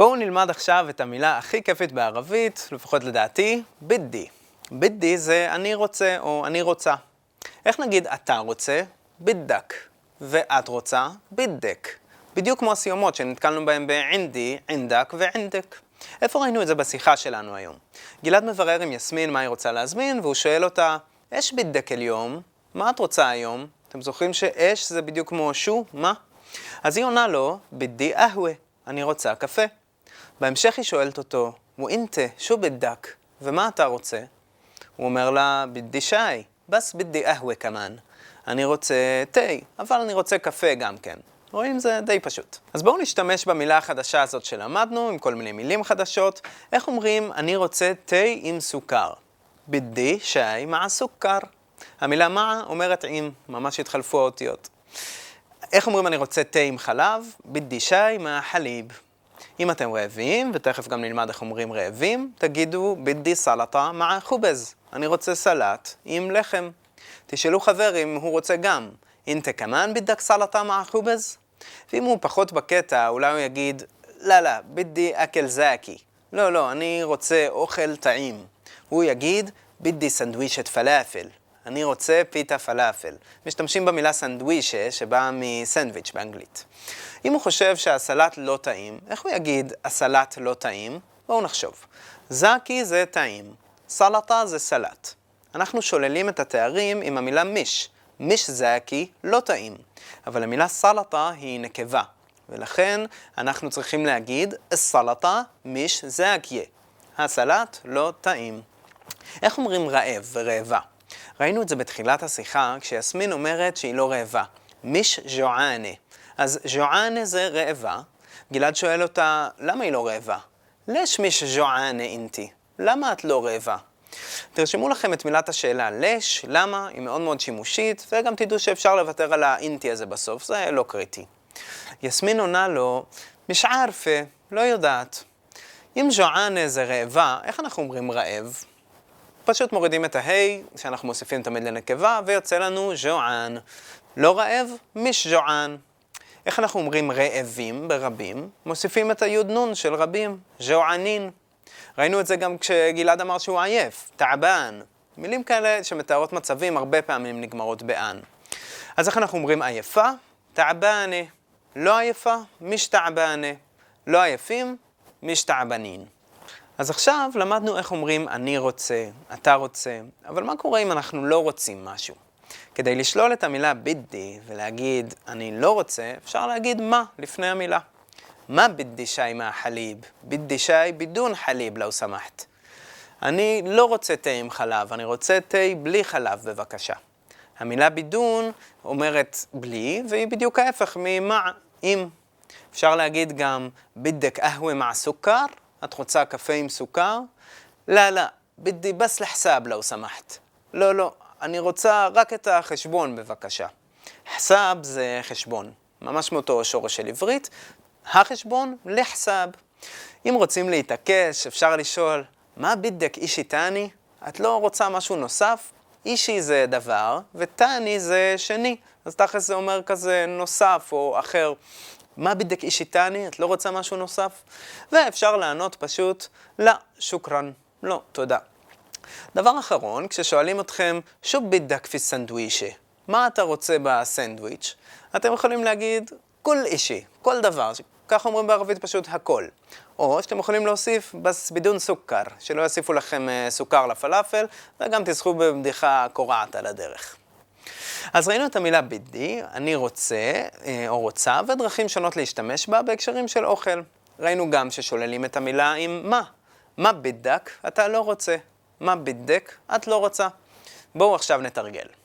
בואו נלמד עכשיו את המילה הכי כיפית בערבית, לפחות לדעתי, בדי. בדי זה אני רוצה או אני רוצה. איך נגיד אתה רוצה? בדק. ואת רוצה? בדק. בדיוק כמו הסיומות שנתקלנו בהם בעינדי, עינדק ועינדק. איפה ראינו את זה בשיחה שלנו היום? גלעד מברר עם יסמין מה היא רוצה להזמין, והוא שואל אותה, אש בדק אל יום? מה את רוצה היום? אתם זוכרים שאש זה בדיוק כמו שו? מה? אז היא עונה לו, בדי אהווה, אני רוצה קפה. בהמשך היא שואלת אותו, ואינתה, שו בדק, ומה אתה רוצה? הוא אומר לה, בדי שי, בס בדי אהווה כמן. אני רוצה תה, אבל אני רוצה קפה גם כן. רואים, זה די פשוט. אז בואו נשתמש במילה החדשה הזאת שלמדנו, עם כל מיני מילים חדשות. איך אומרים, אני רוצה תה עם סוכר? בדי שי מע סוכר. המילה מע אומרת עם, ממש התחלפו האותיות. איך אומרים אני רוצה תה עם חלב? בדי שי מע חליב. אם אתם רעבים, ותכף גם נלמד איך אומרים רעבים, תגידו בדי סלטה מע חובז. אני רוצה סלט עם לחם. תשאלו חבר אם הוא רוצה גם. אינתה כמן בדק סלטה מע חובז? ואם הוא פחות בקטע, אולי הוא יגיד, לא, לא, בדי אכל זאקי. לא, לא, אני רוצה אוכל טעים. הוא יגיד, בדי סנדווישת פלאפל. אני רוצה פיתה פלאפל. משתמשים במילה סנדווישה שבאה מסנדוויץ' באנגלית. אם הוא חושב שהסלט לא טעים, איך הוא יגיד הסלט לא טעים? בואו נחשוב. זאקי זה טעים. סלטה זה סלט. אנחנו שוללים את התארים עם המילה מיש. מיש זאקי לא טעים. אבל המילה סלטה היא נקבה. ולכן אנחנו צריכים להגיד סלטה מיש זאקיה. הסלט לא טעים. איך אומרים רעב ורעבה? ראינו את זה בתחילת השיחה, כשיסמין אומרת שהיא לא רעבה. מיש ז'וענה. אז ז'וענה זה רעבה. גלעד שואל אותה, למה היא לא רעבה? לש מיש ז'וענה אינתי? למה את לא רעבה? תרשמו לכם את מילת השאלה לש, למה, היא מאוד מאוד שימושית, וגם תדעו שאפשר לוותר על האינתי הזה בסוף, זה לא קריטי. יסמין עונה לו, מיש ערפה, לא יודעת. אם ז'וענה זה רעבה, איך אנחנו אומרים רעב? פשוט מורידים את ההי, שאנחנו מוסיפים תמיד לנקבה, ויוצא לנו ז'וען. לא רעב, מיש ז'וען. איך אנחנו אומרים רעבים ברבים? מוסיפים את היודנון של רבים, ז'וענין. ראינו את זה גם כשגלעד אמר שהוא עייף, תעבן. מילים כאלה שמתארות מצבים הרבה פעמים נגמרות באן. אז איך אנחנו אומרים עייפה? תעבנה. לא עייפה, מיש תעבנה. לא עייפים, מיש תעבנין. אז עכשיו למדנו איך אומרים אני רוצה, אתה רוצה, אבל מה קורה אם אנחנו לא רוצים משהו? כדי לשלול את המילה בדי ולהגיד אני לא רוצה, אפשר להגיד מה לפני המילה. מה בדי שי מע חליב? בדי שי בדון חליב לא סמחת. אני לא רוצה תה עם חלב, אני רוצה תה בלי חלב בבקשה. המילה בדון אומרת בלי, והיא בדיוק ההפך ממע, אם. אפשר להגיד גם בדק אהווה מע סוכר? את רוצה קפה עם סוכר? לא, לא, בדי בס לחסאב לא סמחת. לא, לא, אני רוצה רק את החשבון בבקשה. חסאב זה חשבון, ממש מאותו שורש של עברית. החשבון לחסאב. אם רוצים להתעקש, אפשר לשאול, מה בדק אישי תני? את לא רוצה משהו נוסף? אישי זה דבר, ותני זה שני. אז תכף זה אומר כזה נוסף או אחר. מה בדק אישי תני? את לא רוצה משהו נוסף? ואפשר לענות פשוט, לא, שוקרן, לא, תודה. דבר אחרון, כששואלים אתכם, שוב בדק פי סנדווישה? מה אתה רוצה בסנדוויץ'? אתם יכולים להגיד, כל אישי, כל דבר. כך אומרים בערבית פשוט, הכל. או שאתם יכולים להוסיף, בס בדון סוכר, שלא יוסיפו לכם סוכר לפלאפל, וגם תזכו בבדיחה קורעת על הדרך. אז ראינו את המילה בדי, אני רוצה או רוצה, ודרכים שונות להשתמש בה בהקשרים של אוכל. ראינו גם ששוללים את המילה עם מה. מה בדק? אתה לא רוצה. מה בדק? את לא רוצה. בואו עכשיו נתרגל.